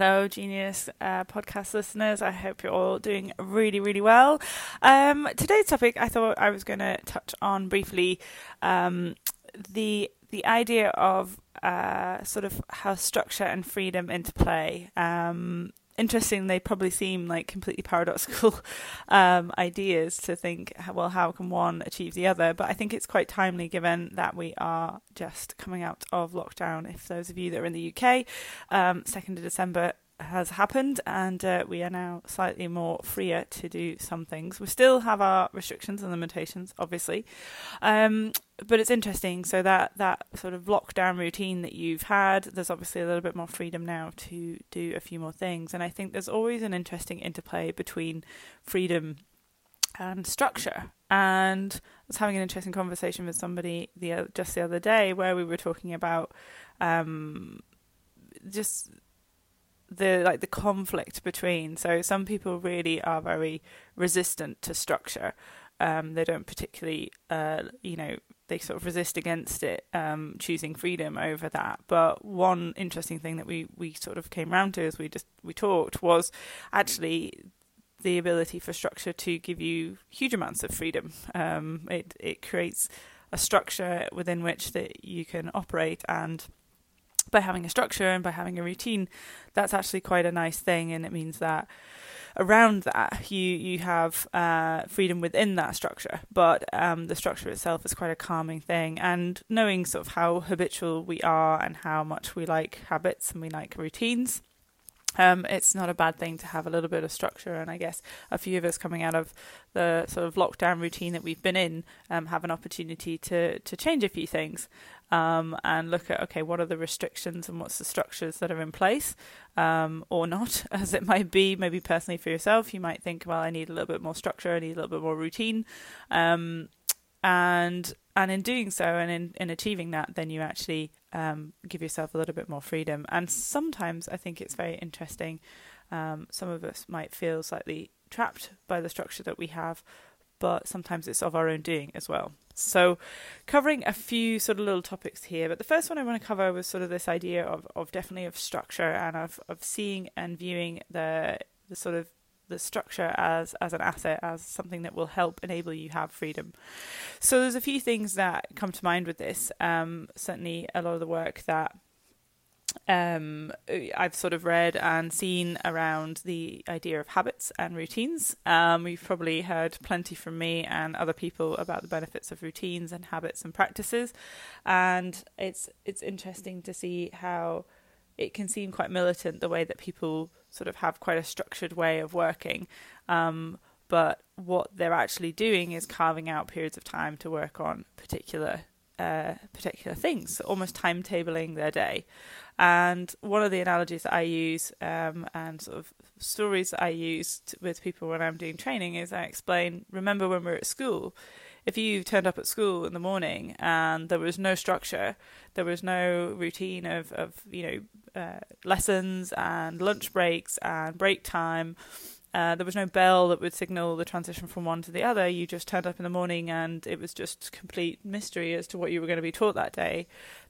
Hello, Genius podcast listeners. I hope you're all doing really, really well. Today's topic, I thought I was going to touch on briefly the idea of sort of how structure and freedom interplay. Interesting, they probably seem like completely paradoxical ideas to think, well, how can one achieve the other? But I think it's quite timely given that we are just coming out of lockdown. If those of you that are in the UK, 2nd of December has happened, and we are now slightly more freer to do some things. We still have our restrictions and limitations, obviously, but it's interesting. So that sort of lockdown routine that you've had, there's obviously a little bit more freedom now to do a few more things. And I think there's always an interesting interplay between freedom and structure. And I was having an interesting conversation with somebody the other day where we were talking about just the conflict between. So some people really are very resistant to structure. They don't particularly, they sort of resist against it, choosing freedom over that. But one interesting thing that we sort of came round to as we talked was actually the ability for structure to give you huge amounts of freedom. It creates a structure within which that you can operate, and by having a structure and by having a routine, that's actually quite a nice thing. And it means that around that you have freedom within that structure, but the structure itself is quite a calming thing. And knowing sort of how habitual we are and how much we like habits and we like routines, it's not a bad thing to have a little bit of structure. And I guess a few of us coming out of the sort of lockdown routine that we've been in have an opportunity to change a few things and look at, okay, what are the restrictions and what's the structures that are in place or not, as it might be. Maybe personally for yourself, you might think, well, I need a little bit more structure, I need a little bit more routine. And in doing so and in achieving that, then you actually give yourself a little bit more freedom. And sometimes I think it's very interesting. Some of us might feel slightly trapped by the structure that we have, but sometimes it's of our own doing as well. So covering a few sort of little topics here, but the first one I want to cover was sort of this idea of definitely of structure and of seeing and viewing the sort of the structure as an asset, as something that will help enable you have freedom. So there's a few things that come to mind with this. Certainly a lot of the work that I've sort of read and seen around the idea of habits and routines. You've probably heard plenty from me and other people about the benefits of routines and habits and practices. And it's interesting to see how it can seem quite militant, the way that people sort of have quite a structured way of working. But what they're actually doing is carving out periods of time to work on particular things, almost timetabling their day. And one of the analogies that I use and sort of stories that I use with people when I'm doing training is I explain, remember when we were at school, if you turned up at school in the morning and there was no structure, there was no routine of lessons and lunch breaks and break time, there was no bell that would signal the transition from one to the other. You just turned up in the morning and it was just complete mystery as to what you were going to be taught that day.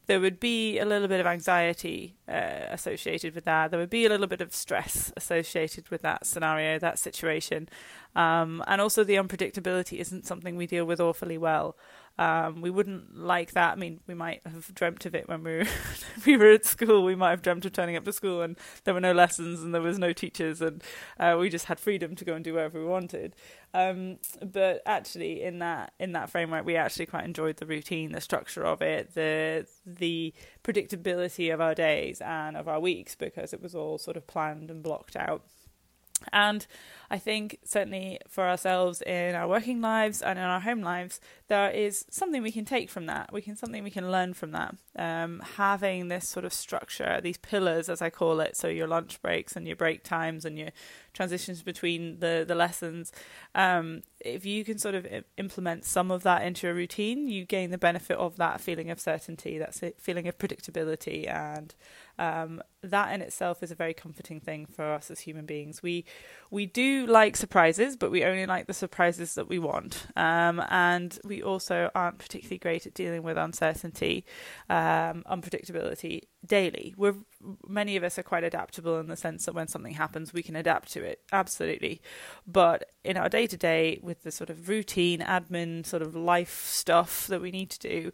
There would be a little bit of anxiety associated with that. There would be a little bit of stress associated with that scenario, that situation. And also the unpredictability isn't something we deal with awfully well. We wouldn't like that. I mean, we might have dreamt of it when we were at school. We might have dreamt of turning up to school and there were no lessons and there was no teachers and we just had freedom to go and do whatever we wanted. But actually, in that framework, we actually quite enjoyed the routine, the structure of it, the predictability of our days and of our weeks, because it was all sort of planned and blocked out. And I think certainly for ourselves in our working lives and in our home lives, there is something we can take from that. Something we can learn from that. Having this sort of structure, these pillars, as I call it, so your lunch breaks and your break times and your transitions between the lessons. If you can sort of implement some of that into a routine, you gain the benefit of that feeling of certainty, that feeling of predictability. And that in itself is a very comforting thing for us as human beings. We do like surprises, but we only like the surprises that we want. And we also aren't particularly great at dealing with uncertainty, unpredictability, daily. Many of us are quite adaptable in the sense that when something happens, we can adapt to it. Absolutely. But in our day-to-day, with the sort of routine, admin, sort of life stuff that we need to do,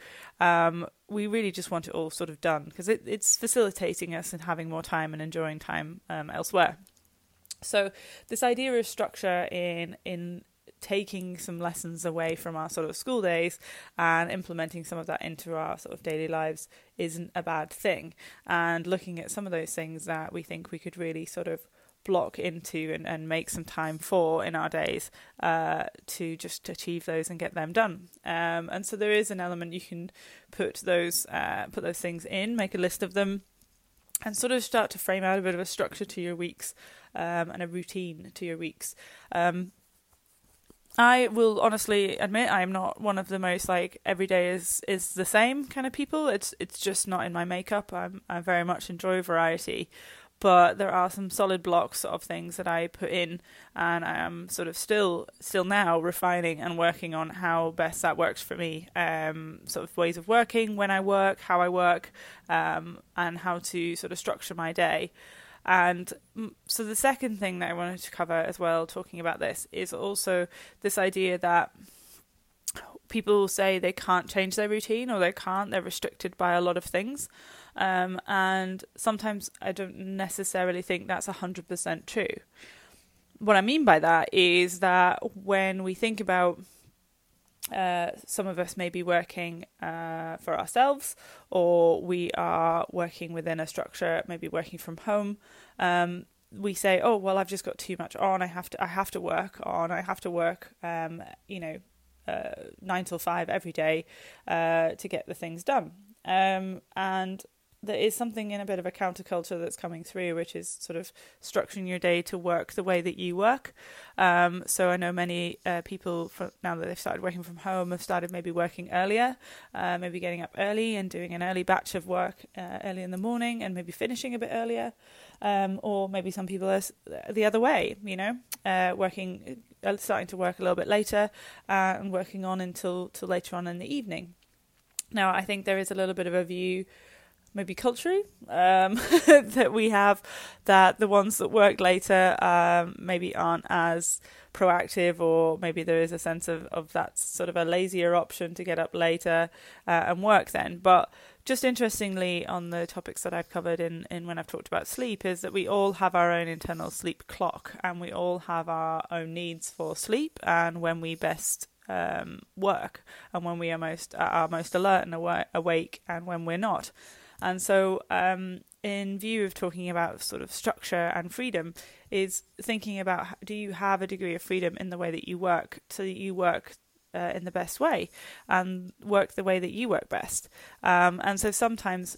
we really just want it all sort of done, because it's facilitating us and having more time and enjoying time elsewhere. So this idea of structure in taking some lessons away from our sort of school days and implementing some of that into our sort of daily lives isn't a bad thing. And looking at some of those things that we think we could really sort of block into and make some time for in our days to just achieve those and get them done. And so there is an element you can put those things in, make a list of them, and sort of start to frame out a bit of a structure to your weeks and a routine to your weeks. I will honestly admit I am not one of the most like every day is the same kind of people. It's just not in my makeup. I very much enjoy variety, but there are some solid blocks of things that I put in, and I am sort of still now refining and working on how best that works for me. Sort of ways of working, when I work, how I work, and how to sort of structure my day. And so the second thing that I wanted to cover as well, talking about this, is also this idea that people say they can't change their routine, or they're restricted by a lot of things. And sometimes I don't necessarily think that's 100% true. What I mean by that is that when we think about some of us may be working for ourselves, or we are working within a structure, maybe working from home. We say, "Oh, well, I've just got too much on. I have to work. 9 till 5 every day to get the things done." And there is something in a bit of a counterculture that's coming through, which is sort of structuring your day to work the way that you work. So I know many people, now that they've started working from home, have started maybe working earlier, maybe getting up early and doing an early batch of work early in the morning, and maybe finishing a bit earlier. Or maybe some people are the other way, starting to work a little bit later and working on till later on in the evening. Now, I think there is a little bit of a view, maybe culturally, that we have, that the ones that work later maybe aren't as proactive, or maybe there is a sense of that's sort of a lazier option to get up later and work then. But just interestingly, on the topics that I've covered in when I've talked about sleep, is that we all have our own internal sleep clock, and we all have our own needs for sleep and when we best work, and when we are most alert and awake, and when we're not. And so in view of talking about sort of structure and freedom, is thinking about, do you have a degree of freedom in the way that you work, so that you work in the best way and work the way that you work best? And so sometimes,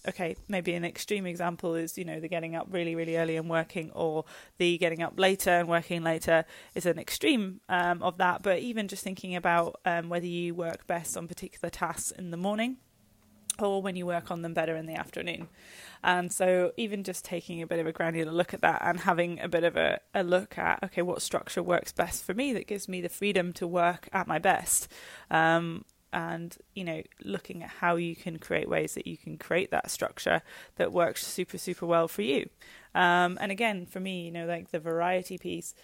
maybe an extreme example is, the getting up really, really early and working, or the getting up later and working later is an extreme of that. But even just thinking about whether you work best on particular tasks in the morning, or when you work on them better in the afternoon. And so even just taking a bit of a granular look at that, and having a bit of a look at, what structure works best for me that gives me the freedom to work at my best. And looking at how you can create ways that you can create that structure that works super, super well for you. And again, for me, like the variety piece,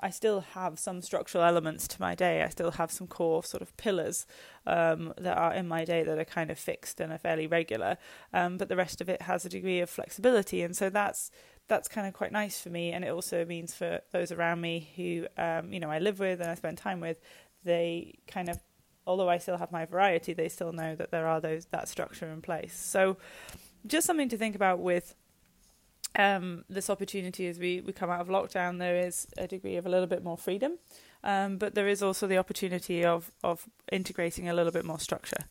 I still have some structural elements to my day. I still have some core sort of pillars that are in my day that are kind of fixed and are fairly regular, but the rest of it has a degree of flexibility. And so that's kind of quite nice for me, and it also means for those around me who I live with and I spend time with, they kind of, although I still have my variety, they still know that there are that structure in place. So just something to think about with this opportunity as we come out of lockdown. There is a degree of a little bit more freedom, but there is also the opportunity of integrating a little bit more structure.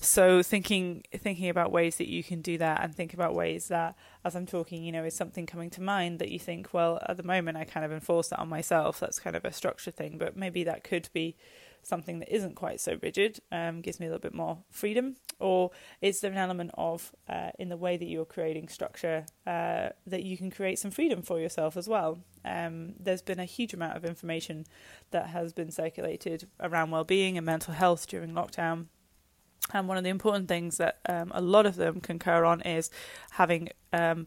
So thinking about ways that you can do that, and think about ways that, as I'm talking, is something coming to mind that you think, well, at the moment I kind of enforce that on myself. That's kind of a structure thing, but maybe that could be something that isn't quite so rigid, gives me a little bit more freedom. Or is there an element of in the way that you're creating structure that you can create some freedom for yourself as well? There's been a huge amount of information that has been circulated around well-being and mental health during lockdown, And one of the important things that a lot of them concur on is having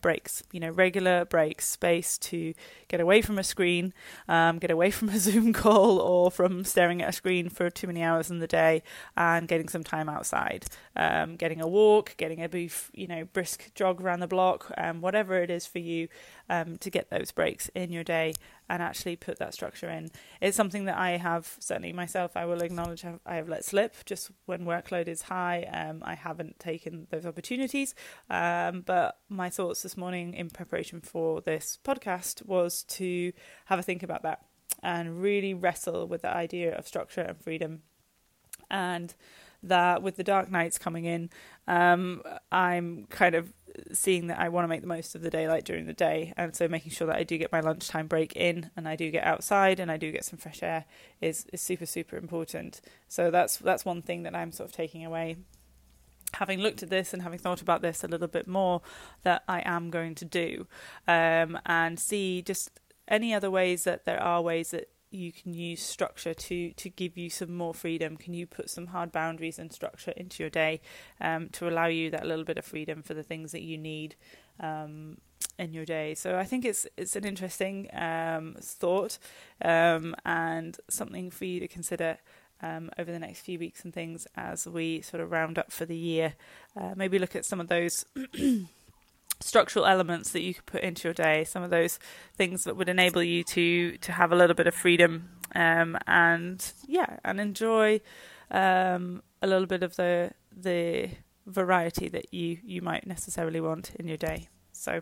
breaks, you know, regular breaks, space to get away from a screen, get away from a Zoom call or from staring at a screen for too many hours in the day, and getting some time outside, getting a walk, getting a brisk jog around the block, whatever it is for you, to get those breaks in your day and actually put that structure in. It's something that I have, certainly myself, I will acknowledge I have let slip just when workload is high. I haven't taken those opportunities. But my thoughts this morning in preparation for this podcast was to have a think about that and really wrestle with the idea of structure and freedom. And that with the dark nights coming in, I'm kind of seeing that I want to make the most of the daylight during the day, and so making sure that I do get my lunchtime break in and I do get outside and I do get some fresh air is super, super important. So that's one thing that I'm sort of taking away. Having looked at this and having thought about this a little bit more, that I am going to do, and see just any other ways that there are ways that you can use structure to give you some more freedom. Can you put some hard boundaries and structure into your day to allow you that little bit of freedom for the things that you need in your day? So I think it's an interesting thought and something for you to consider over the next few weeks and things as we sort of round up for the year. Maybe look at some of those structural elements that you could put into your day, some of those things that would enable you to have a little bit of freedom and enjoy a little bit of the variety that you might necessarily want in your day. So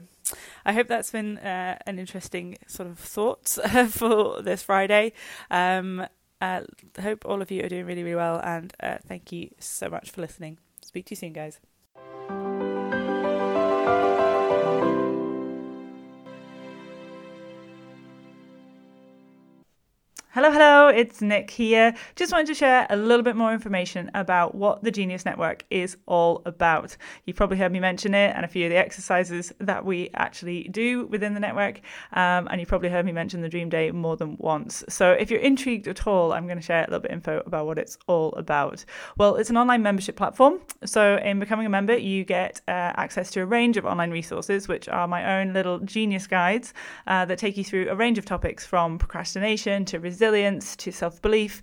I hope that's been an interesting sort of thought for this Friday. Hope all of you are doing really, really well, and thank you so much for listening. Speak to you soon, guys. Hello, it's Nick here. Just wanted to share a little bit more information about what the Genius Network is all about. You've probably heard me mention it and a few of the exercises that we actually do within the network, and you've probably heard me mention the Dream Day more than once. So if you're intrigued at all, I'm going to share a little bit of info about what it's all about. Well, it's an online membership platform. So in becoming a member, you get access to a range of online resources, which are my own little genius guides that take you through a range of topics, from procrastination to resilience, to self-belief,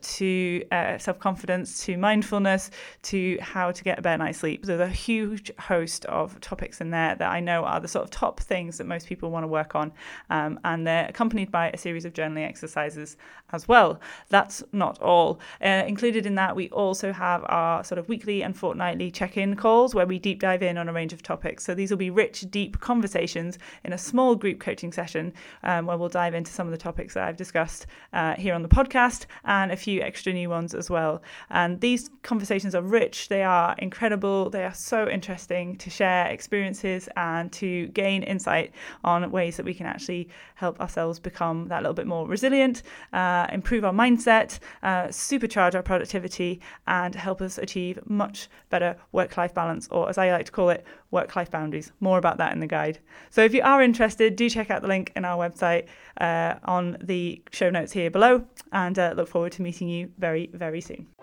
to self-confidence, to mindfulness, to how to get a better night's sleep. There's a huge host of topics in there that I know are the sort of top things that most people want to work on, and they're accompanied by a series of journaling exercises as well. That's not all. Included in that, we also have our sort of weekly and fortnightly check-in calls where we deep dive in on a range of topics. So these will be rich, deep conversations in a small group coaching session where we'll dive into some of the topics that I've discussed here on the podcast, and a few extra new ones as well. And these conversations are rich, they are incredible, they are so interesting to share experiences and to gain insight on ways that we can actually help ourselves become that little bit more resilient, improve our mindset, supercharge our productivity, and help us achieve much better work-life balance, or as I like to call it, work-life boundaries. More about that in the guide. So if you are interested, do check out the link in our website on the show notes here below, and look forward to meeting you very, very soon.